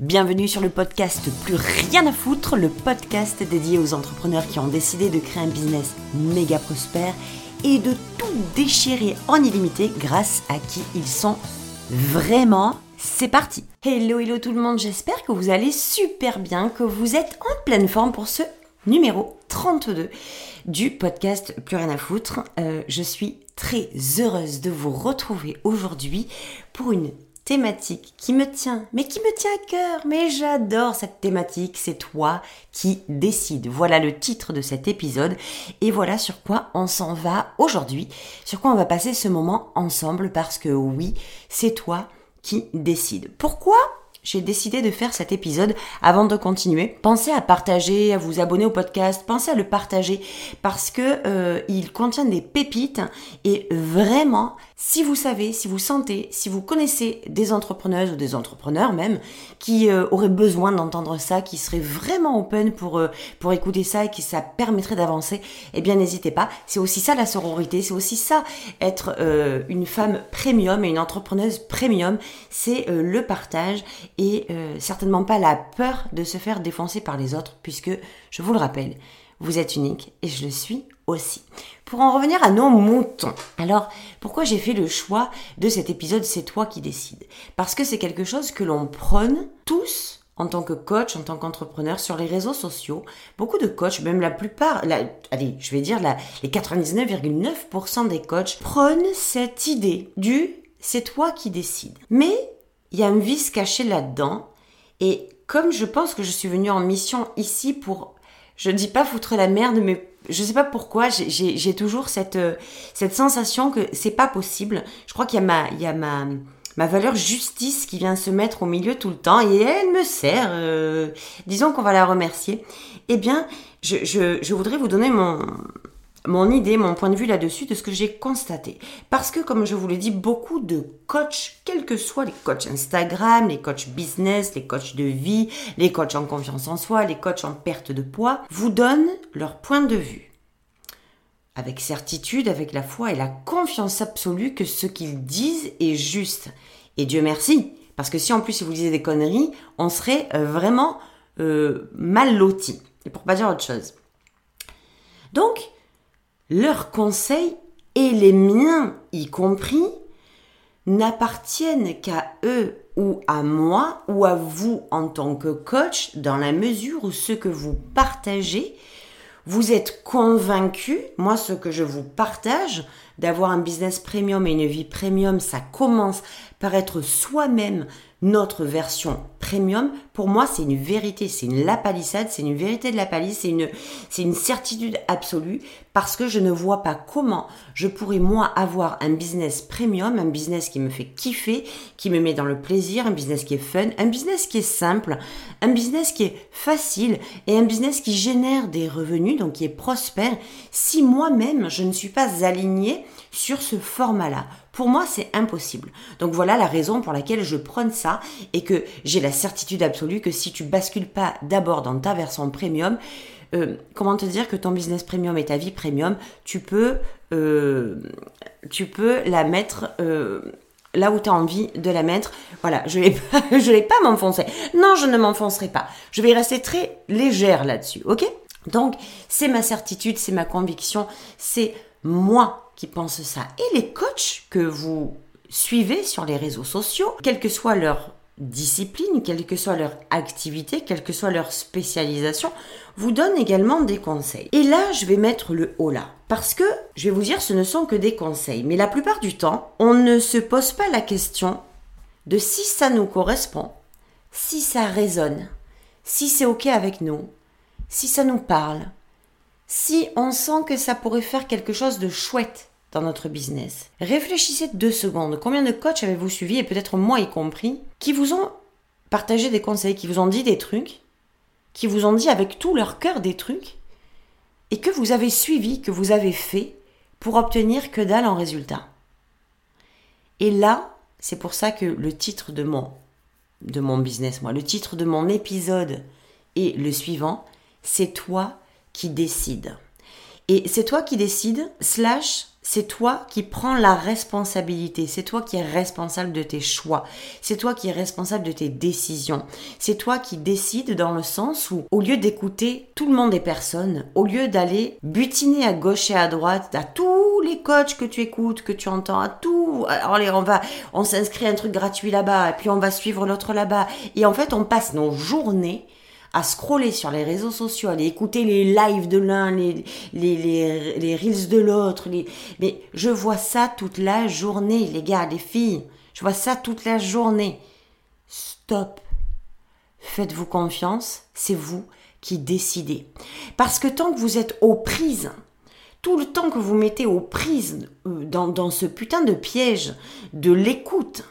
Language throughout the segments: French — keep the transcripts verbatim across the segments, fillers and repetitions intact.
Bienvenue sur le podcast Plus Rien à Foutre, le podcast dédié aux entrepreneurs qui ont décidé de créer un business méga prospère et de tout déchirer en illimité grâce à qui ils sont vraiment. C'est parti! Hello, hello tout le monde, j'espère que vous allez super bien, que vous êtes en pleine forme pour ce numéro trente-deux du podcast Plus Rien à Foutre. Euh, je suis très heureuse de vous retrouver aujourd'hui pour une thématique qui me tient, mais qui me tient à cœur, mais j'adore cette thématique, c'est toi qui décides. Voilà le titre de cet épisode et voilà sur quoi on s'en va aujourd'hui, sur quoi on va passer ce moment ensemble parce que oui, c'est toi qui décides. Pourquoi j'ai décidé de faire cet épisode avant de continuer? Pensez à partager, à vous abonner au podcast, pensez à le partager parce que euh, il contient des pépites et vraiment, si vous savez, si vous sentez, si vous connaissez des entrepreneuses ou des entrepreneurs même qui euh, auraient besoin d'entendre ça, qui seraient vraiment open pour euh, pour écouter ça et qui ça permettrait d'avancer, eh bien n'hésitez pas. C'est aussi ça la sororité, c'est aussi ça être euh, une femme premium et une entrepreneuse premium, c'est euh, le partage. Et euh, certainement pas la peur de se faire défoncer par les autres, puisque, je vous le rappelle, vous êtes unique et je le suis aussi. Pour en revenir à nos moutons, alors pourquoi j'ai fait le choix de cet épisode « C'est toi qui décides » ? Parce que c'est quelque chose que l'on prône tous en tant que coach, en tant qu'entrepreneur, sur les réseaux sociaux. Beaucoup de coachs, même la plupart, la, allez, je vais dire la, les quatre-vingt-dix-neuf virgule neuf pour cent des coachs prônent cette idée du « C'est toi qui décides ». Mais il y a un vice caché là-dedans et comme je pense que je suis venue en mission ici pour, je ne dis pas foutre la merde, mais je ne sais pas pourquoi, j'ai, j'ai, j'ai toujours cette, cette sensation que c'est pas possible. Je crois qu'il y a ma... Il y a ma Ma valeur justice qui vient se mettre au milieu tout le temps et elle me sert, euh, disons qu'on va la remercier. Eh bien, je, je, je voudrais vous donner mon, mon idée, mon point de vue là-dessus de ce que j'ai constaté. Parce que, comme je vous le dis, beaucoup de coachs, quels que soient les coachs Instagram, les coachs business, les coachs de vie, les coachs en confiance en soi, les coachs en perte de poids, vous donnent leur point de vue. Avec certitude, avec la foi et la confiance absolue que ce qu'ils disent est juste. Et Dieu merci, parce que si en plus ils vous disaient des conneries, on serait vraiment euh, mal lotis, et pour pas dire autre chose. Donc, leurs conseils, et les miens y compris, n'appartiennent qu'à eux ou à moi ou à vous en tant que coach, dans la mesure où ce que vous partagez, vous êtes convaincu, moi ce que je vous partage, d'avoir un business premium et une vie premium, ça commence par être soi-même notre version premium. Pour moi, c'est une vérité, c'est une lapalissade, c'est une vérité de la palisse, c'est une, c'est une certitude absolue parce que je ne vois pas comment je pourrais moi avoir un business premium, un business qui me fait kiffer, qui me met dans le plaisir, un business qui est fun, un business qui est simple, un business qui est facile et un business qui génère des revenus, donc qui est prospère, si moi-même je ne suis pas alignée sur ce format-là. Pour moi, c'est impossible. Donc voilà la raison pour laquelle je prône ça et que j'ai la certitude absolue que si tu bascules pas d'abord dans ta version premium, euh, comment te dire que ton business premium et ta vie premium, tu peux, euh, tu peux la mettre euh, là où tu as envie de la mettre. Voilà, je vais pas, je vais pas m'enfoncer. Non, je ne m'enfoncerai pas. Je vais rester très légère là-dessus, ok ? Donc, c'est ma certitude, c'est ma conviction, c'est moi qui pensent ça. Et les coachs que vous suivez sur les réseaux sociaux, quelle que soit leur discipline, quelle que soit leur activité, quelle que soit leur spécialisation, vous donnent également des conseils. Et là, je vais mettre le haut là. Parce que, je vais vous dire, ce ne sont que des conseils. Mais la plupart du temps, on ne se pose pas la question de si ça nous correspond, si ça résonne, si c'est OK avec nous, si ça nous parle, si on sent que ça pourrait faire quelque chose de chouette dans notre business. Réfléchissez deux secondes. Combien de coachs avez-vous suivi, et peut-être moi y compris, qui vous ont partagé des conseils, qui vous ont dit des trucs, qui vous ont dit avec tout leur cœur des trucs, et que vous avez suivi, que vous avez fait, pour obtenir que dalle en résultat. Et là, c'est pour ça que le titre de mon, de mon business, moi, le titre de mon épisode est le suivant, c'est toi qui décides. Et c'est toi qui décides, slash, c'est toi qui prends la responsabilité, c'est toi qui es responsable de tes choix, c'est toi qui es responsable de tes décisions, c'est toi qui décides dans le sens où, au lieu d'écouter tout le monde et personne, au lieu d'aller butiner à gauche et à droite, à tous les coachs que tu écoutes, que tu entends, à tout, alors allez, on va, on s'inscrit à un truc gratuit là-bas, et puis on va suivre l'autre là-bas, et en fait on passe nos journées à scroller sur les réseaux sociaux, à aller écouter les lives de l'un, les, les, les, les reels de l'autre. Les... Mais je vois ça toute la journée, les gars, les filles. Je vois ça toute la journée. Stop. Faites-vous confiance, c'est vous qui décidez. Parce que tant que vous êtes aux prises, tout le temps que vous mettez aux prises dans, dans ce putain de piège de l'écoute,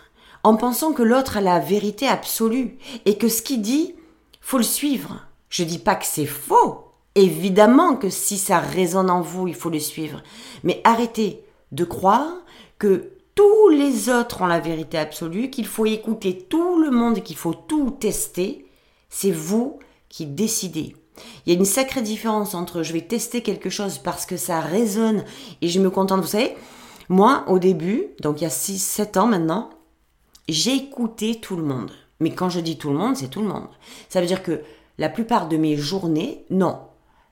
en pensant que l'autre a la vérité absolue et que ce qu'il dit... faut le suivre. Je dis pas que c'est faux. Évidemment que si ça résonne en vous, il faut le suivre. Mais arrêtez de croire que tous les autres ont la vérité absolue, qu'il faut écouter tout le monde, qu'il faut tout tester. C'est vous qui décidez. Il y a une sacrée différence entre je vais tester quelque chose parce que ça résonne et je me contente. Vous savez, moi, au début, donc il y a six sept ans maintenant, j'ai écouté tout le monde. Mais quand je dis tout le monde, c'est tout le monde. Ça veut dire que la plupart de mes journées, non,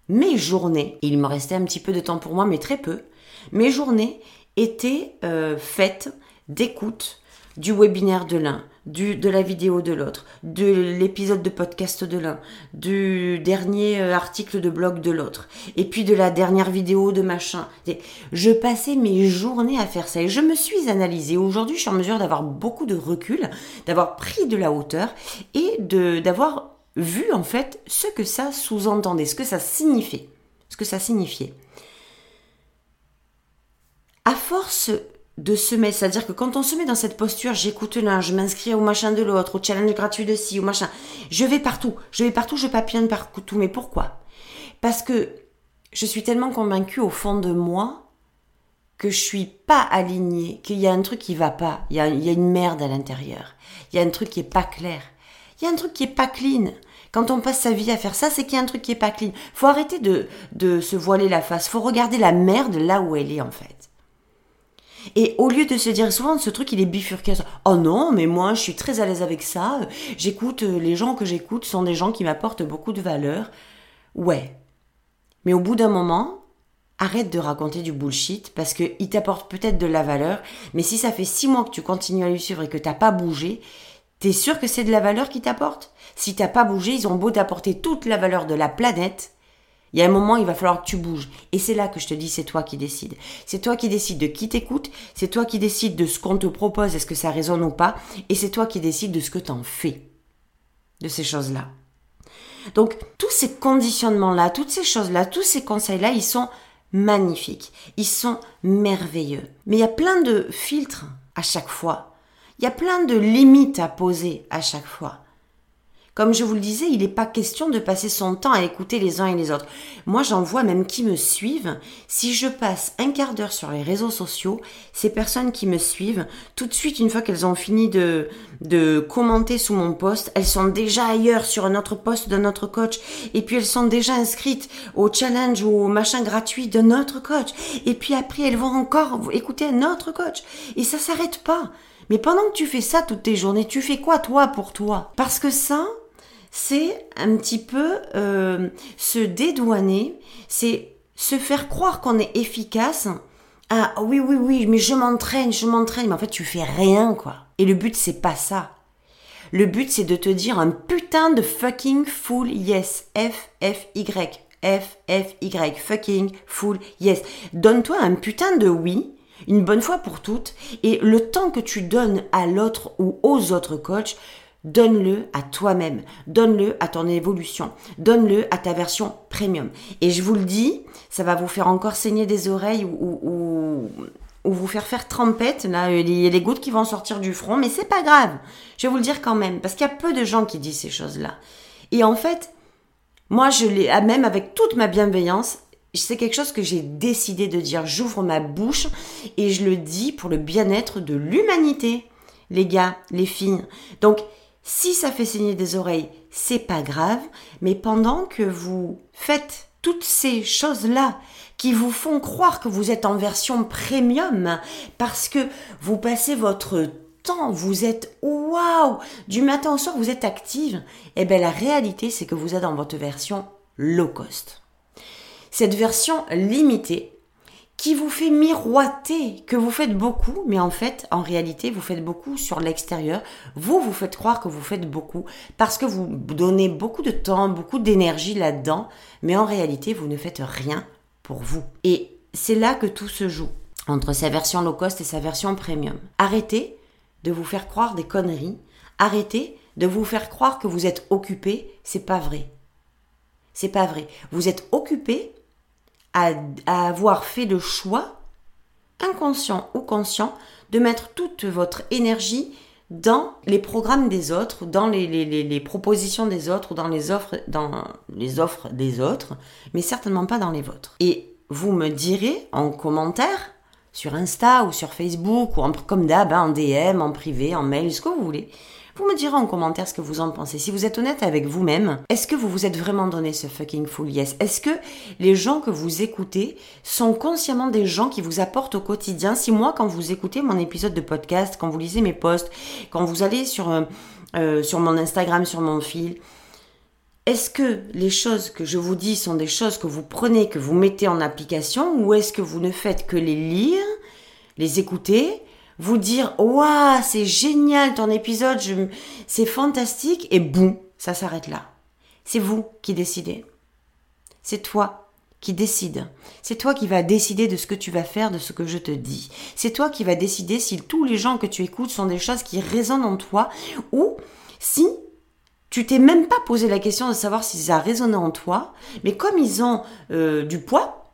mes journées, il me restait un petit peu de temps pour moi, mais très peu, mes journées étaient euh, faites d'écoute du webinaire de l'un, du, de la vidéo de l'autre, de l'épisode de podcast de l'un, du dernier article de blog de l'autre, et puis de la dernière vidéo de machin. Je passais mes journées à faire ça et je me suis analysée. Aujourd'hui, je suis en mesure d'avoir beaucoup de recul, d'avoir pris de la hauteur et de, d'avoir vu en fait ce que ça sous-entendait, ce que ça signifiait. Ce que ça signifiait. À force... de se mettre, c'est-à-dire que quand on se met dans cette posture, j'écoute l'un, je m'inscris au machin de l'autre, au challenge gratuit de ci, au machin, je vais partout, je vais partout, je papillonne partout, mais pourquoi ? Parce que je suis tellement convaincue au fond de moi que je suis pas alignée, qu'il y a un truc qui va pas, il y a, il y a une merde à l'intérieur, il y a un truc qui est pas clair, il y a un truc qui est pas clean. Quand on passe sa vie à faire ça, c'est qu'il y a un truc qui est pas clean. Faut arrêter de, de se voiler la face, faut regarder la merde là où elle est en fait. Et au lieu de se dire souvent, ce truc, il est bifurqué. Oh non, mais moi, je suis très à l'aise avec ça. J'écoute, les gens que j'écoute sont des gens qui m'apportent beaucoup de valeur. Ouais. Mais au bout d'un moment, arrête de raconter du bullshit parce qu'ils t'apportent peut-être de la valeur. Mais si ça fait six mois que tu continues à les suivre et que t'as pas bougé, t'es sûr que c'est de la valeur qu'ils t'apportent ? Si t'as pas bougé, ils ont beau t'apporter toute la valeur de la planète. Il y a un moment, il va falloir que tu bouges. Et c'est là que je te dis, c'est toi qui décides. C'est toi qui décides de qui t'écoute. C'est toi qui décides de ce qu'on te propose, est-ce que ça résonne ou pas. Et c'est toi qui décides de ce que t'en fais, de ces choses-là. Donc, tous ces conditionnements-là, toutes ces choses-là, tous ces conseils-là, ils sont magnifiques. Ils sont merveilleux. Mais il y a plein de filtres à chaque fois. Il y a plein de limites à poser à chaque fois. Comme je vous le disais, il n'est pas question de passer son temps à écouter les uns et les autres. Moi, j'en vois même qui me suivent. Si je passe un quart d'heure sur les réseaux sociaux, ces personnes qui me suivent, tout de suite, une fois qu'elles ont fini de, de commenter sous mon post, elles sont déjà ailleurs sur un autre post d'un autre coach. Et puis, elles sont déjà inscrites au challenge ou au machin gratuit d'un autre coach. Et puis après, elles vont encore écouter un autre coach. Et ça s'arrête pas. Mais pendant que tu fais ça toutes tes journées, tu fais quoi, toi, pour toi ? Parce que ça... c'est un petit peu euh, se dédouaner, c'est se faire croire qu'on est efficace. Ah oui, oui, oui, mais je m'entraîne, je m'entraîne. Mais en fait, tu fais rien, quoi. Et le but, c'est pas ça. Le but, c'est de te dire un putain de fucking full yes. F, F, Y. F, F, Y. Fucking full yes. Donne-toi un putain de oui. Une bonne fois pour toutes. Et le temps que tu donnes à l'autre ou aux autres coachs, donne-le à toi-même, donne-le à ton évolution, donne-le à ta version premium. Et je vous le dis, ça va vous faire encore saigner des oreilles ou, ou, ou vous faire faire trempette. Là, il y a les gouttes qui vont sortir du front, mais c'est pas grave. Je vais vous le dire quand même, parce qu'il y a peu de gens qui disent ces choses-là. Et en fait, moi, je l'ai, même avec toute ma bienveillance, c'est quelque chose que j'ai décidé de dire. J'ouvre ma bouche et je le dis pour le bien-être de l'humanité, les gars, les filles. Donc, si ça fait saigner des oreilles, c'est pas grave, mais pendant que vous faites toutes ces choses-là qui vous font croire que vous êtes en version premium parce que vous passez votre temps, vous êtes waouh, du matin au soir vous êtes active, et bien la réalité c'est que vous êtes dans votre version low cost. Cette version limitée qui vous fait miroiter que vous faites beaucoup, mais en fait, en réalité, vous faites beaucoup sur l'extérieur. Vous, vous faites croire que vous faites beaucoup parce que vous donnez beaucoup de temps, beaucoup d'énergie là-dedans, mais en réalité, vous ne faites rien pour vous. Et c'est là que tout se joue, entre sa version low cost et sa version premium. Arrêtez de vous faire croire des conneries. Arrêtez de vous faire croire que vous êtes occupé. C'est pas vrai. C'est pas vrai. Vous êtes occupé à avoir fait le choix, inconscient ou conscient, de mettre toute votre énergie dans les programmes des autres, dans les, les, les, les propositions des autres, ou dans les offres, dans les offres des autres, mais certainement pas dans les vôtres. Et vous me direz en commentaire, sur Insta ou sur Facebook, ou en, comme d'hab, hein, en D M, en privé, en mail, ce que vous voulez, vous me direz en commentaire ce que vous en pensez. Si vous êtes honnête avec vous-même, est-ce que vous vous êtes vraiment donné ce fucking full yes? Est-ce que les gens que vous écoutez sont consciemment des gens qui vous apportent au quotidien? Si moi, quand vous écoutez mon épisode de podcast, quand vous lisez mes posts, quand vous allez sur, euh, euh, sur mon Instagram, sur mon fil, est-ce que les choses que je vous dis sont des choses que vous prenez, que vous mettez en application, ou est-ce que vous ne faites que les lire, les écouter, vous dire « Waouh, c'est génial ton épisode, je... c'est fantastique » et boum, ça s'arrête là. C'est vous qui décidez. C'est toi qui décides. C'est toi qui vas décider de ce que tu vas faire, de ce que je te dis. C'est toi qui vas décider si tous les gens que tu écoutes sont des choses qui résonnent en toi ou si tu t'es même pas posé la question de savoir si ça résonnait en toi, mais comme ils ont euh, du poids,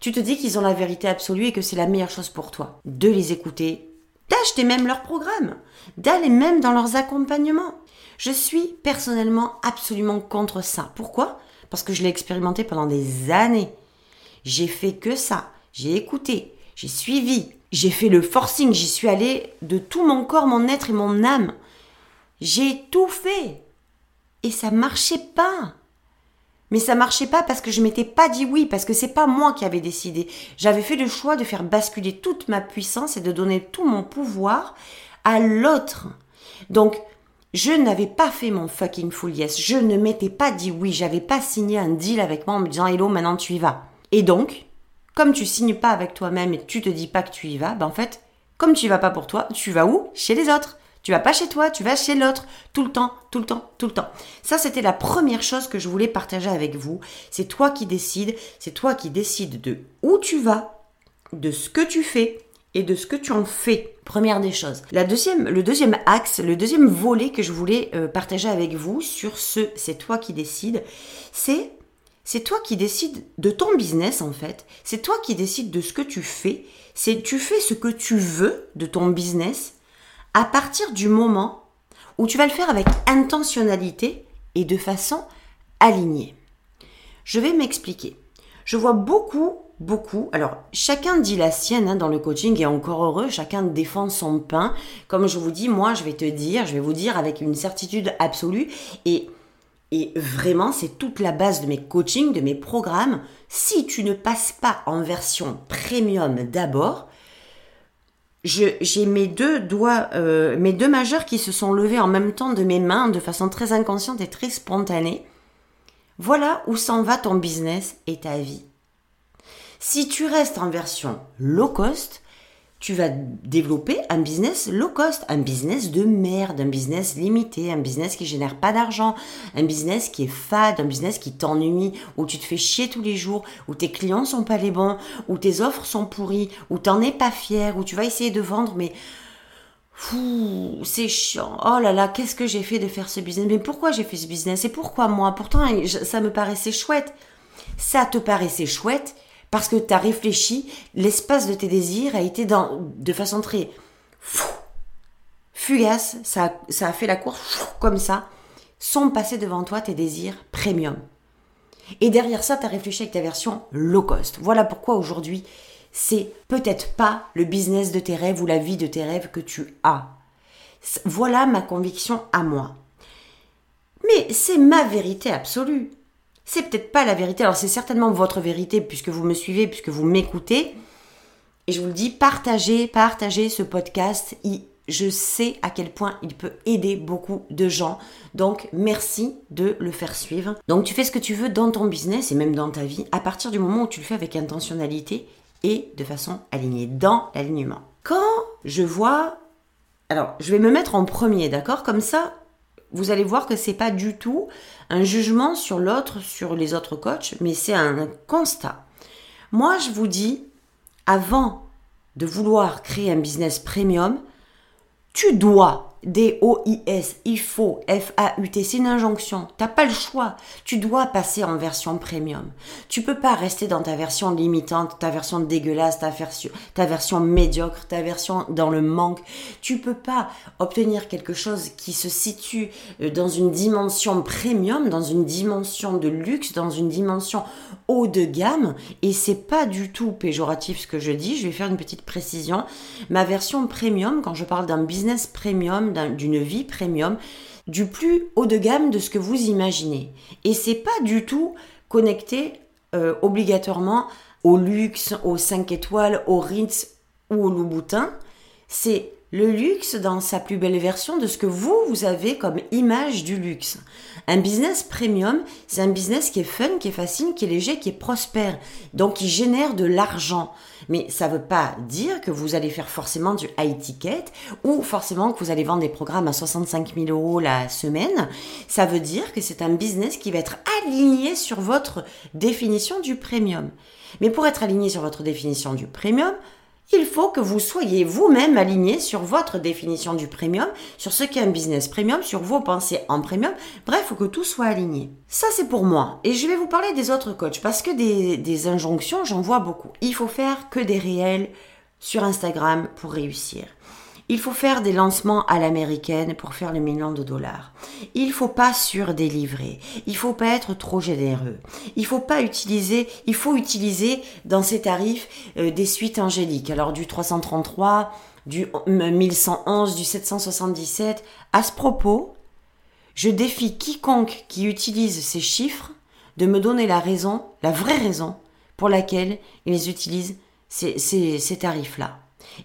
tu te dis qu'ils ont la vérité absolue et que c'est la meilleure chose pour toi de les écouter, d'acheter même leur programme, d'aller même dans leurs accompagnements. Je suis personnellement absolument contre ça. Pourquoi? Parce que je l'ai expérimenté pendant des années. J'ai fait que ça. J'ai écouté, j'ai suivi, j'ai fait le forcing, j'y suis allée de tout mon corps, mon être et mon âme. J'ai tout fait et ça marchait pas. Mais ça marchait pas parce que je m'étais pas dit oui, parce que c'est pas moi qui avais décidé. J'avais fait le choix de faire basculer toute ma puissance et de donner tout mon pouvoir à l'autre. Donc, je n'avais pas fait mon fucking full yes. Je ne m'étais pas dit oui. J'avais pas signé un deal avec moi en me disant hello, maintenant tu y vas. Et donc, comme tu signes pas avec toi-même et tu te dis pas que tu y vas, ben en fait, comme tu y vas pas pour toi, tu vas où? Chez les autres. Tu vas pas chez toi, tu vas chez l'autre, tout le temps, tout le temps, tout le temps. Ça, c'était la première chose que je voulais partager avec vous. C'est toi qui décides, c'est toi qui décides de où tu vas, de ce que tu fais et de ce que tu en fais. Première des choses. La deuxième, le deuxième axe, le deuxième volet que je voulais euh, partager avec vous sur ce « c'est toi qui décides », c'est c'est toi qui décides de ton business en fait. C'est toi qui décides de ce que tu fais. C'est tu fais ce que tu veux de ton business. À partir du moment où tu vas le faire avec intentionnalité et de façon alignée. Je vais m'expliquer. Je vois beaucoup, beaucoup, alors chacun dit la sienne hein, dans le coaching et encore heureux, chacun défend son pain. Comme je vous dis, moi je vais te dire, je vais vous dire avec une certitude absolue et, et vraiment c'est toute la base de mes coachings, de mes programmes. Si tu ne passes pas en version premium d'abord, Je, j'ai mes deux doigts, euh, mes deux majeurs qui se sont levés en même temps de mes mains de façon très inconsciente et très spontanée. Voilà où s'en va ton business et ta vie. Si tu restes en version low cost, tu vas développer un business low cost, un business de merde, un business limité, un business qui génère pas d'argent, un business qui est fade, un business qui t'ennuie, où tu te fais chier tous les jours, où tes clients sont pas les bons, où tes offres sont pourries, où t'en es pas fier, où tu vas essayer de vendre, mais fou, c'est chiant. Oh là là, qu'est-ce que j'ai fait de faire ce business? Mais pourquoi j'ai fait ce business? Et pourquoi moi? Pourtant, ça me paraissait chouette. Ça te paraissait chouette? Parce que tu as réfléchi, l'espace de tes désirs a été dans, de façon très fugace, ça, ça a fait la course comme ça, sans passer devant toi tes désirs premium. Et derrière ça, tu as réfléchi avec ta version low cost. Voilà pourquoi aujourd'hui, c'est peut-être pas le business de tes rêves ou la vie de tes rêves que tu as. Voilà ma conviction à moi. Mais c'est ma vérité absolue. c'est peut-être pas la vérité. Alors c'est certainement votre vérité puisque vous me suivez, puisque vous m'écoutez. Et je vous le dis, partagez, partagez ce podcast. Il, je sais à quel point il peut aider beaucoup de gens. Donc, merci de le faire suivre. Donc, tu fais ce que tu veux dans ton business et même dans ta vie à partir du moment où tu le fais avec intentionnalité et de façon alignée, dans l'alignement. Quand je vois... Alors, je vais me mettre en premier, d'accord ? Comme ça, vous allez voir que c'est pas du tout un jugement sur l'autre, sur les autres coachs, mais c'est un constat. Moi, je vous dis... Avant de vouloir créer un business premium, tu dois, D O I S, il faut, F A U T, c'est une injonction. T'as pas le choix. Tu dois passer en version premium. Tu peux pas rester dans ta version limitante, ta version dégueulasse, ta version, ta version médiocre, ta version dans le manque. Tu peux pas obtenir quelque chose qui se situe dans une dimension premium, dans une dimension de luxe, dans une dimension haut de gamme. Et c'est pas du tout péjoratif ce que je dis. Je vais faire une petite précision. Ma version premium, quand je parle d'un business premium, d'un, d'une vie premium, du plus haut de gamme de ce que vous imaginez. Et c'est pas du tout connecté euh, obligatoirement au luxe, aux cinq étoiles, au Ritz ou au Louboutin. C'est le luxe dans sa plus belle version de ce que vous, vous avez comme image du luxe. Un business premium, c'est un business qui est fun, qui est facile, qui est léger, qui est prospère, donc qui génère de l'argent. Mais ça ne veut pas dire que vous allez faire forcément du high ticket ou forcément que vous allez vendre des programmes à soixante-cinq mille euros la semaine. Ça veut dire que c'est un business qui va être aligné sur votre définition du premium. Mais pour être aligné sur votre définition du premium, il faut que vous soyez vous-même aligné sur votre définition du premium, sur ce qu'est un business premium, sur vos pensées en premium. Bref, il faut que tout soit aligné. Ça, c'est pour moi. Et je vais vous parler des autres coachs parce que des, des injonctions, j'en vois beaucoup. Il faut faire que des réels sur Instagram pour réussir. Il faut faire des lancements à l'américaine pour faire le million de dollars. Il faut pas surdélivrer. Il faut pas être trop généreux. Il faut pas utiliser, il faut utiliser dans ses tarifs euh, des suites angéliques. Alors du trois cent trente-trois, du mille cent onze, du sept cent soixante-dix-sept. À ce propos, je défie quiconque qui utilise ces chiffres de me donner la raison, la vraie raison pour laquelle ils utilisent ces, ces, ces tarifs-là.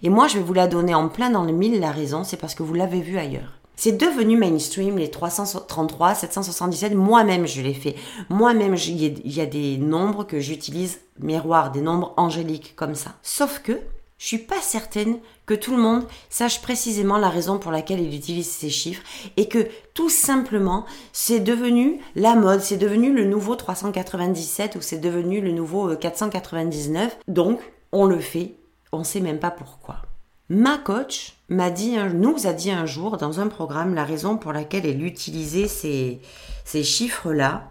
Et moi, je vais vous la donner en plein dans le mille, la raison, c'est parce que vous l'avez vu ailleurs. C'est devenu mainstream, les trois cent trente-trois, sept cent soixante-dix-sept, moi-même je l'ai fait. Moi-même, il y a des nombres que j'utilise, miroir, des nombres angéliques comme ça. Sauf que, je suis pas certaine que tout le monde sache précisément la raison pour laquelle il utilise ces chiffres et que tout simplement, c'est devenu la mode, c'est devenu le nouveau trois cent quatre-vingt-dix-sept ou c'est devenu le nouveau quatre cent quatre-vingt-dix-neuf. Donc, on le fait. On ne sait même pas pourquoi. Ma coach m'a dit, nous a dit un jour dans un programme la raison pour laquelle elle utilisait ces, ces chiffres-là.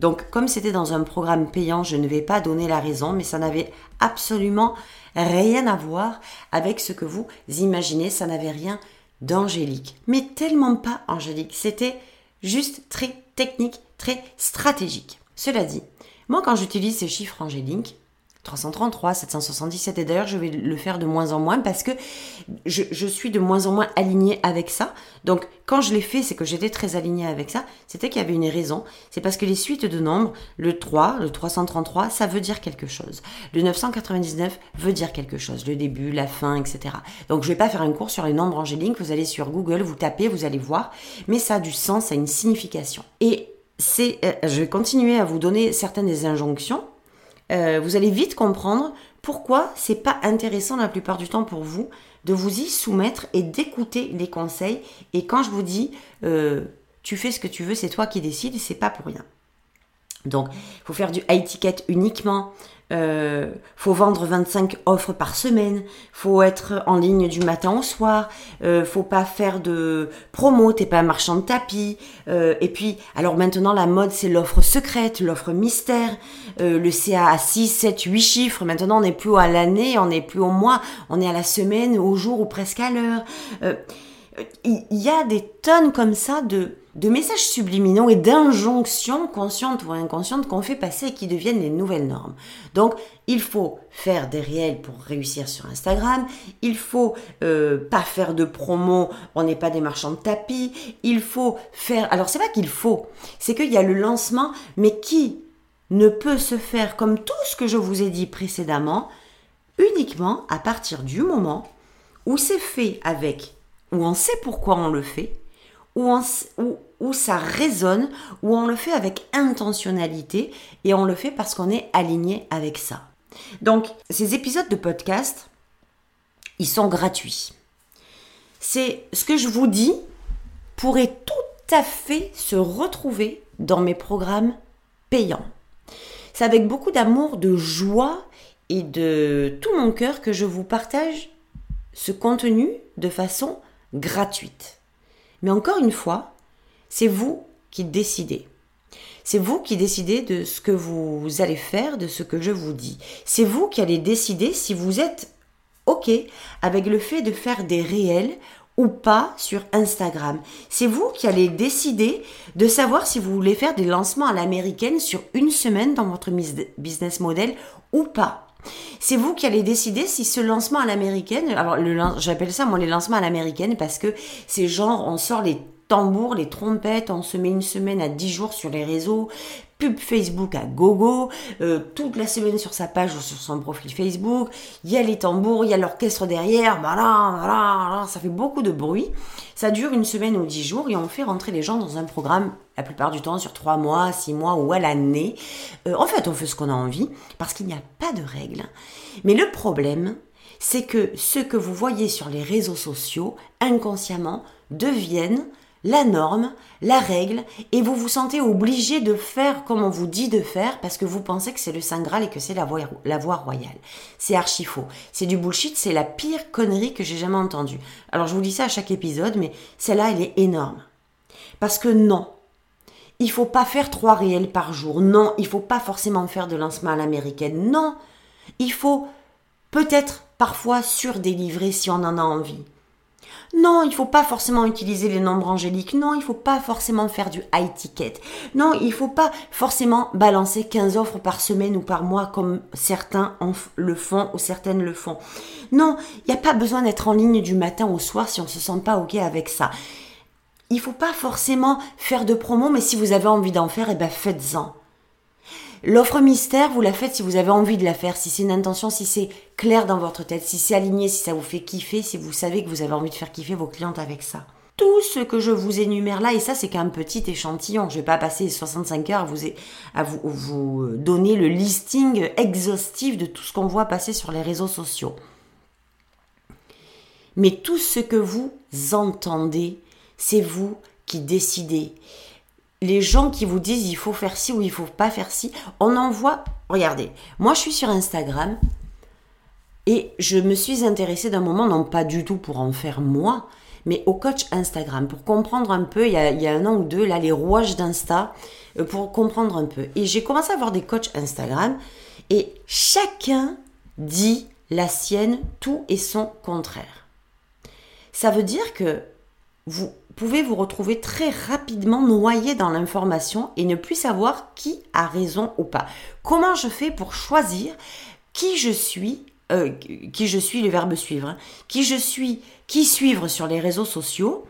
Donc, comme c'était dans un programme payant, je ne vais pas donner la raison, mais ça n'avait absolument rien à voir avec ce que vous imaginez. Ça n'avait rien d'angélique, mais tellement pas angélique. C'était juste très technique, très stratégique. Cela dit, moi, quand j'utilise ces chiffres angéliques, trois cent trente-trois, sept cent soixante-dix-sept, et d'ailleurs je vais le faire de moins en moins parce que je, je suis de moins en moins alignée avec ça. Donc quand je l'ai fait, c'est que j'étais très alignée avec ça, c'était qu'il y avait une raison. C'est parce que les suites de nombres, le trois, le trois cent trente-trois, ça veut dire quelque chose. Le neuf cent quatre-vingt-dix-neuf veut dire quelque chose, le début, la fin, et cetera. Donc je ne vais pas faire un cours sur les nombres angéliques, vous allez sur Google, vous tapez, vous allez voir, mais ça a du sens, ça a une signification. Et c'est, je vais continuer à vous donner certaines des injonctions. Euh, vous allez vite comprendre pourquoi c'est pas intéressant la plupart du temps pour vous de vous y soumettre et d'écouter les conseils. Et quand je vous dis euh, tu fais ce que tu veux, c'est toi qui décides, c'est pas pour rien. Donc, il faut faire du high ticket uniquement, il euh, faut vendre vingt-cinq offres par semaine, il faut être en ligne du matin au soir, il euh, faut pas faire de promo, t'es pas un marchand de tapis. Euh, et puis, alors maintenant, la mode, c'est l'offre secrète, l'offre mystère, euh, le C A à six, sept, huit chiffres. Maintenant, on n'est plus à l'année, on n'est plus au mois, on est à la semaine, au jour ou presque à l'heure. Euh, il y a des tonnes comme ça de, de messages subliminaux et d'injonctions conscientes ou inconscientes qu'on fait passer et qui deviennent les nouvelles normes. Donc, il faut faire des réels pour réussir sur Instagram, il faut euh, pas faire de promo, on n'est pas des marchands de tapis, il faut faire... Alors, c'est pas qu'il faut, c'est qu'il y a le lancement, mais qui ne peut se faire, comme tout ce que je vous ai dit précédemment, uniquement à partir du moment où c'est fait avec... où on sait pourquoi on le fait, où, on, où, où ça résonne, où on le fait avec intentionnalité et on le fait parce qu'on est aligné avec ça. Donc, ces épisodes de podcast, ils sont gratuits. C'est ce que je vous dis pourrait tout à fait se retrouver dans mes programmes payants. C'est avec beaucoup d'amour, de joie et de tout mon cœur que je vous partage ce contenu de façon gratuite. Mais encore une fois, c'est vous qui décidez. C'est vous qui décidez de ce que vous allez faire, de ce que je vous dis. C'est vous qui allez décider si vous êtes OK avec le fait de faire des réels ou pas sur Instagram. C'est vous qui allez décider de savoir si vous voulez faire des lancements à l'américaine sur une semaine dans votre business model ou pas. C'est vous qui allez décider si ce lancement à l'américaine, alors le, j'appelle ça moi les lancements à l'américaine parce que c'est genre on sort les tambours, les trompettes, on se met une semaine à dix jours sur les réseaux, pub Facebook à gogo, euh, toute la semaine sur sa page ou sur son profil Facebook, il y a les tambours, il y a l'orchestre derrière, voilà, voilà, ça fait beaucoup de bruit, ça dure une semaine ou dix jours et on fait rentrer les gens dans un programme la plupart du temps sur trois mois, six mois ou à l'année. Euh, en fait, on fait ce qu'on a envie parce qu'il n'y a pas de règles. Mais le problème, c'est que ce que vous voyez sur les réseaux sociaux, inconsciemment, deviennent la norme, la règle, et vous vous sentez obligé de faire comme on vous dit de faire parce que vous pensez que c'est le Saint Graal et que c'est la voie, la voie royale. C'est archi faux. C'est du bullshit, c'est la pire connerie que j'ai jamais entendue. Alors je vous dis ça à chaque épisode, mais celle-là, elle est énorme. Parce que non, il faut pas faire trois réels par jour. Non, il faut pas forcément faire de lancement à l'américaine. Non, il faut peut-être parfois surdélivrer si on en a envie. Non, il ne faut pas forcément utiliser les nombres angéliques. Non, il ne faut pas forcément faire du high ticket. Non, il ne faut pas forcément balancer quinze offres par semaine ou par mois comme certains le font ou certaines le font. Non, il n'y a pas besoin d'être en ligne du matin au soir si on ne se sent pas OK avec ça. Il ne faut pas forcément faire de promo, mais si vous avez envie d'en faire, eh ben faites-en. L'offre mystère, vous la faites si vous avez envie de la faire, si c'est une intention, si c'est clair dans votre tête, si c'est aligné, si ça vous fait kiffer, si vous savez que vous avez envie de faire kiffer vos clientes avec ça. Tout ce que je vous énumère là, et ça c'est qu'un petit échantillon, je ne vais pas passer soixante-cinq heures à vous, à vous, vous donner le listing exhaustif de tout ce qu'on voit passer sur les réseaux sociaux. Mais tout ce que vous entendez, c'est vous qui décidez. Les gens qui vous disent il faut faire ci ou il faut pas faire ci, on en voit. Regardez, moi je suis sur Instagram et je me suis intéressée d'un moment, non pas du tout pour en faire moi, mais au coach Instagram pour comprendre un peu. Il y a, il y a un an ou deux là les rouages d'Insta pour comprendre un peu. Et j'ai commencé à voir des coachs Instagram et chacun dit la sienne, tout et son contraire. Ça veut dire que vous pouvez vous retrouver très rapidement noyé dans l'information et ne plus savoir qui a raison ou pas. Comment je fais pour choisir qui je suis, euh, qui je suis, le verbe suivre, hein, qui je suis, qui suivre sur les réseaux sociaux,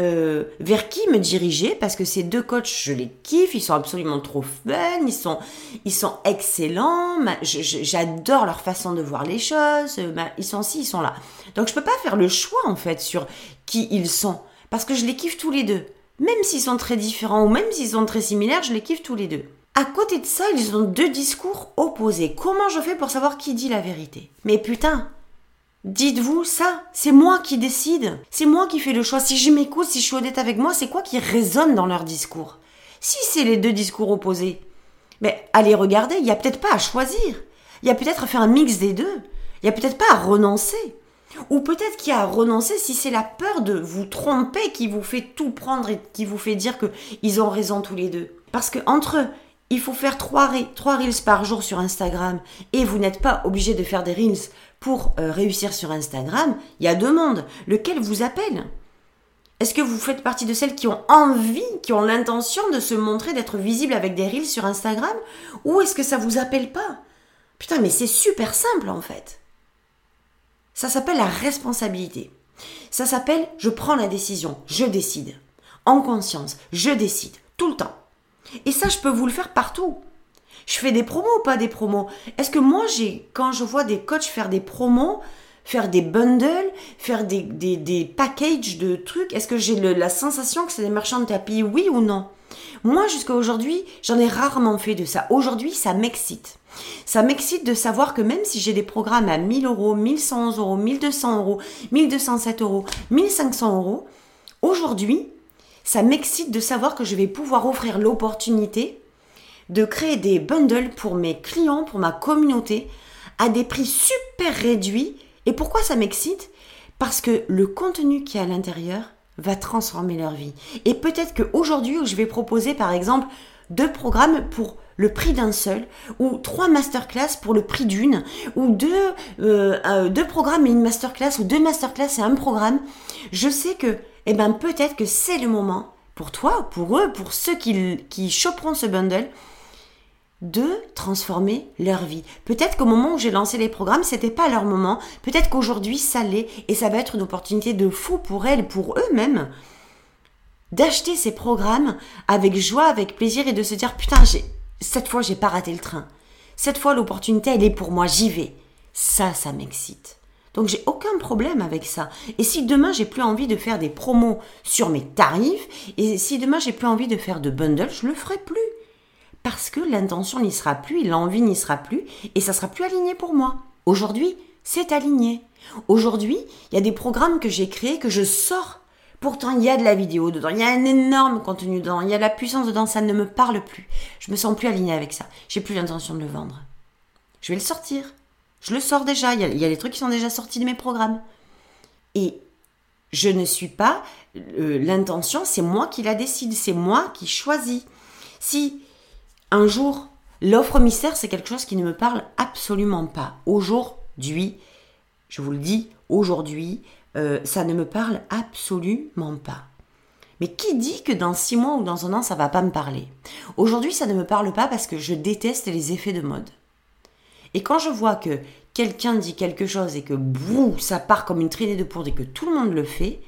euh, vers qui me diriger, parce que ces deux coachs, je les kiffe, ils sont absolument trop fun, ils sont, ils sont excellents, ma, je, je, j'adore leur façon de voir les choses, ma, ils sont ci, ils sont là. Donc je peux pas faire le choix en fait sur qui ils sont. Parce que je les kiffe tous les deux. Même s'ils sont très différents ou même s'ils sont très similaires, je les kiffe tous les deux. À côté de ça, ils ont deux discours opposés. Comment je fais pour savoir qui dit la vérité ? Mais putain, dites-vous ça, c'est moi qui décide. C'est moi qui fais le choix. Si je m'écoute, si je suis honnête avec moi, c'est quoi qui résonne dans leur discours ? Si c'est les deux discours opposés, mais allez regarder, il n'y a peut-être pas à choisir. Il y a peut-être à faire un mix des deux. Il n'y a peut-être pas à renoncer. Ou peut-être qu'il y a à renoncer si c'est la peur de vous tromper qui vous fait tout prendre et qui vous fait dire qu'ils ont raison tous les deux. Parce qu'entre eux, il faut faire trois reels par jour sur Instagram et vous n'êtes pas obligé de faire des reels pour euh, réussir sur Instagram. Il y a deux mondes. Lequel vous appelle ? Est-ce que vous faites partie de celles qui ont envie, qui ont l'intention de se montrer, d'être visible avec des reels sur Instagram? Ou est-ce que ça vous appelle pas? Putain, mais c'est super simple en fait. Ça s'appelle la responsabilité. Ça s'appelle je prends la décision, je décide. En conscience, je décide, tout le temps. Et ça, je peux vous le faire partout. Je fais des promos ou pas des promos? Est-ce que moi, j'ai, quand je vois des coachs faire des promos, faire des bundles, faire des, des, des packages de trucs, est-ce que j'ai le, la sensation que c'est des marchands de tapis? Oui ou non? Moi, jusqu'à aujourd'hui, j'en ai rarement fait de ça. Aujourd'hui, ça m'excite. Ça m'excite de savoir que même si j'ai des programmes à mille euros, mille cent onze euros, mille deux cents euros, mille deux cent sept euros, mille cinq cents euros, aujourd'hui, ça m'excite de savoir que je vais pouvoir offrir l'opportunité de créer des bundles pour mes clients, pour ma communauté, à des prix super réduits. Et pourquoi ça m'excite? Parce que le contenu qui est à l'intérieur va transformer leur vie. Et peut-être qu'aujourd'hui, je vais proposer par exemple deux programmes pour le prix d'un seul, ou trois masterclass pour le prix d'une, ou deux, euh, deux programmes et une masterclass, ou deux masterclass et un programme. Je sais que, eh ben, peut-être que c'est le moment pour toi, pour eux, pour ceux qui, qui choperont ce bundle, de transformer leur vie. Peut-être qu'au moment où j'ai lancé les programmes, c'était pas leur moment. Peut-être qu'aujourd'hui, ça l'est. Et ça va être une opportunité de fou pour elles, pour eux-mêmes, d'acheter ces programmes avec joie, avec plaisir et de se dire « Putain, j'ai... cette fois, j'ai pas raté le train. Cette fois, l'opportunité, elle est pour moi. J'y vais. » Ça, ça m'excite. Donc, j'ai aucun problème avec ça. Et si demain, j'ai plus envie de faire des promos sur mes tarifs, et si demain, j'ai plus envie de faire de bundles, je le ferai plus. Parce que l'intention n'y sera plus, l'envie n'y sera plus, et ça sera plus aligné pour moi. Aujourd'hui, c'est aligné. Aujourd'hui, il y a des programmes que j'ai créés, que je sors. Pourtant, il y a de la vidéo dedans, il y a un énorme contenu dedans, il y a de la puissance dedans, ça ne me parle plus. Je me sens plus alignée avec ça. J'ai plus l'intention de le vendre. Je vais le sortir. Je le sors déjà. Il y a, il y a des trucs qui sont déjà sortis de mes programmes. Et je ne suis pas... Euh, l'intention, c'est moi qui la décide. C'est moi qui choisis. Si... Un jour, l'offre mystère, c'est quelque chose qui ne me parle absolument pas. Aujourd'hui, je vous le dis, aujourd'hui, euh, ça ne me parle absolument pas. Mais qui dit que dans six mois ou dans un an, ça ne va pas me parler? Aujourd'hui, ça ne me parle pas parce que je déteste les effets de mode. Et quand je vois que quelqu'un dit quelque chose et que bouh, ça part comme une traînée de poudre et que tout le monde le fait,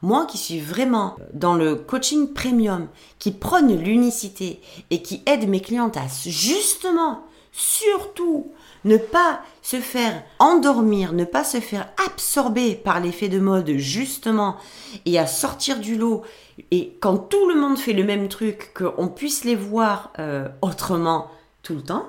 moi qui suis vraiment dans le coaching premium, qui prône l'unicité et qui aide mes clientes à justement, surtout, ne pas se faire endormir, ne pas se faire absorber par l'effet de mode justement et à sortir du lot. Et quand tout le monde fait le même truc, qu'on puisse les voir euh, autrement tout le temps,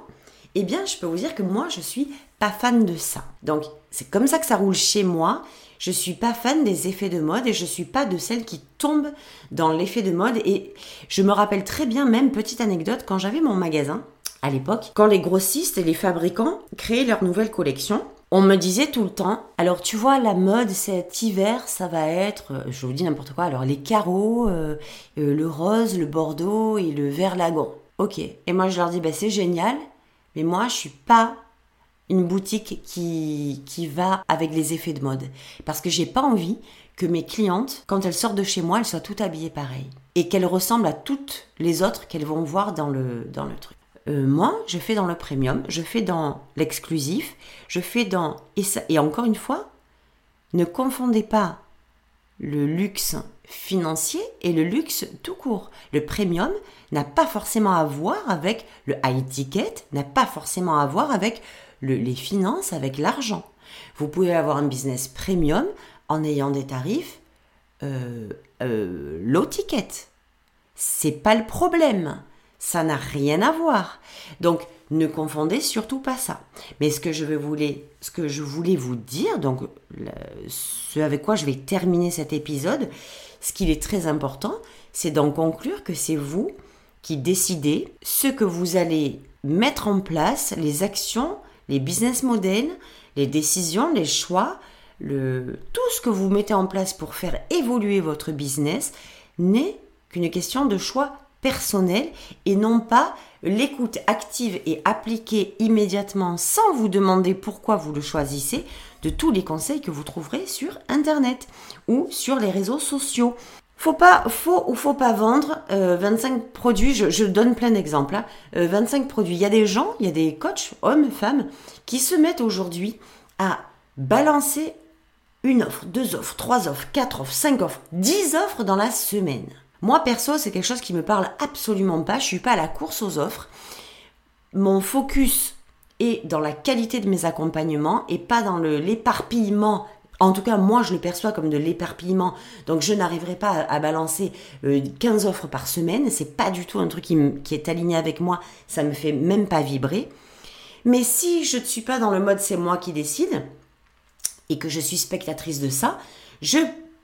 eh bien je peux vous dire que moi je suis pas fan de ça. Donc c'est comme ça que ça roule chez moi. Je suis pas fan des effets de mode et je suis pas de celles qui tombent dans l'effet de mode. Et je me rappelle très bien, même petite anecdote, quand j'avais mon magasin à l'époque, quand les grossistes et les fabricants créaient leurs nouvelles collections, on me disait tout le temps, alors tu vois la mode cet hiver, ça va être, je vous dis n'importe quoi, alors les carreaux, euh, le rose, le bordeaux et le vert lagon. Ok, et moi je leur dis, bah, c'est génial, mais moi je suis pas... une boutique qui, qui va avec les effets de mode. Parce que j'ai pas envie que mes clientes, quand elles sortent de chez moi, elles soient toutes habillées pareil. Et qu'elles ressemblent à toutes les autres qu'elles vont voir dans le, dans le truc. Euh, moi, je fais dans le premium, je fais dans l'exclusif, je fais dans... Et, ça, et encore une fois, ne confondez pas le luxe financier et le luxe tout court. Le premium n'a pas forcément à voir avec le high ticket, n'a pas forcément à voir avec... Le, les finances avec l'argent. Vous pouvez avoir un business premium en ayant des tarifs euh, euh, low ticket. C'est pas le problème. Ça n'a rien à voir. Donc, ne confondez surtout pas ça. Mais ce que je voulais, ce que je voulais vous dire, donc le, ce avec quoi je vais terminer cet épisode, ce qu'il est très important, c'est d'en conclure que c'est vous qui décidez ce que vous allez mettre en place, les actions, les business models, les décisions, les choix, le, tout ce que vous mettez en place pour faire évoluer votre business n'est qu'une question de choix personnelle et non pas l'écoute active et appliquée immédiatement sans vous demander pourquoi vous le choisissez de tous les conseils que vous trouverez sur Internet ou sur les réseaux sociaux. Faut pas, faut ou faut pas vendre euh, vingt-cinq produits, je, je donne plein d'exemples, hein, euh, vingt-cinq produits. Il y a des gens, il y a des coachs, hommes, femmes, qui se mettent aujourd'hui à balancer une offre, deux offres, trois offres, quatre offres, cinq offres, dix offres dans la semaine. Moi, perso, c'est quelque chose qui me parle absolument pas. Je suis pas à la course aux offres. Mon focus est dans la qualité de mes accompagnements et pas dans le, l'éparpillement. En tout cas, moi, je le perçois comme de l'éparpillement. Donc, je n'arriverai pas à, à balancer euh, quinze offres par semaine. C'est pas du tout un truc qui, m- qui est aligné avec moi. Ça me fait même pas vibrer. Mais si je ne suis pas dans le mode « c'est moi qui décide » et que je suis spectatrice de ça, je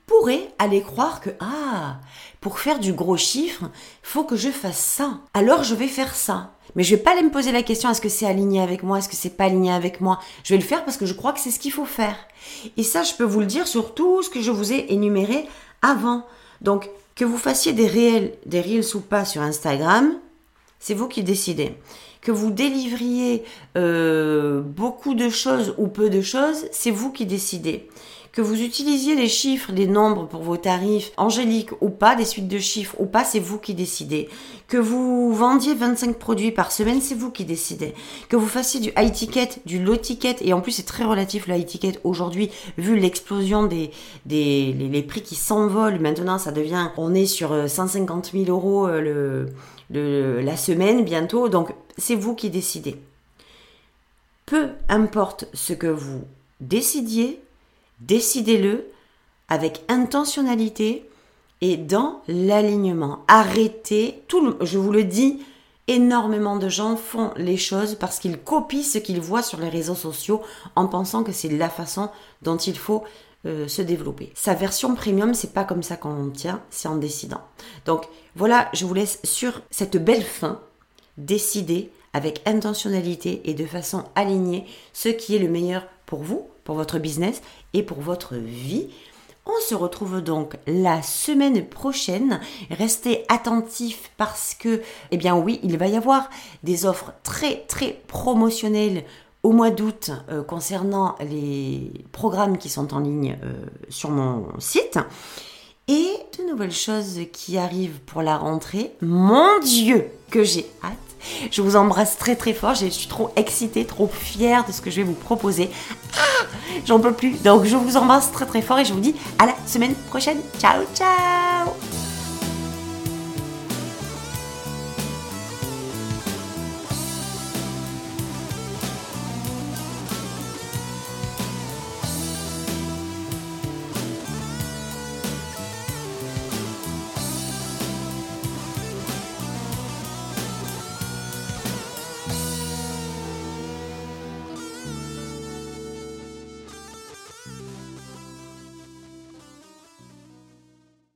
pourrais aller croire que « ah, pour faire du gros chiffre, faut que je fasse ça. Alors, je vais faire ça. » Mais je vais pas aller me poser la question, est-ce que c'est aligné avec moi? Est-ce que c'est pas aligné avec moi? Je vais le faire parce que je crois que c'est ce qu'il faut faire. Et ça, je peux vous le dire sur tout ce que je vous ai énuméré avant. Donc, que vous fassiez des réels, des reels ou pas sur Instagram, c'est vous qui décidez. Que vous délivriez euh, beaucoup de choses ou peu de choses, c'est vous qui décidez. Que vous utilisiez les chiffres, les nombres pour vos tarifs angéliques ou pas, des suites de chiffres ou pas, c'est vous qui décidez. Que vous vendiez vingt-cinq produits par semaine, c'est vous qui décidez. Que vous fassiez du high ticket, du low ticket, et en plus c'est très relatif le high ticket aujourd'hui, vu l'explosion des, des les, les prix qui s'envolent. Maintenant ça devient, on est sur cent cinquante mille euros le, le, la semaine bientôt, donc c'est vous qui décidez. Peu importe ce que vous décidiez, décidez-le avec intentionnalité et dans l'alignement. Arrêtez, tout le, je vous le dis, énormément de gens font les choses parce qu'ils copient ce qu'ils voient sur les réseaux sociaux en pensant que c'est la façon dont il faut euh, se développer. Sa version premium, c'est pas comme ça qu'on l'obtient, c'est en décidant. Donc voilà, je vous laisse sur cette belle fin. Décidez avec intentionnalité et de façon alignée ce qui est le meilleur pour vous, pour votre business et pour votre vie. On se retrouve donc la semaine prochaine. Restez attentifs parce que, eh bien oui, il va y avoir des offres très très promotionnelles au mois d'août euh, concernant les programmes qui sont en ligne euh, sur mon site. Et de nouvelles choses qui arrivent pour la rentrée. Mon Dieu, que j'ai hâte! Je vous embrasse très très fort, je suis trop excitée, trop fière de ce que je vais vous proposer. Ah, j'en peux plus. Donc je vous embrasse très très fort et je vous dis à la semaine prochaine. Ciao, ciao!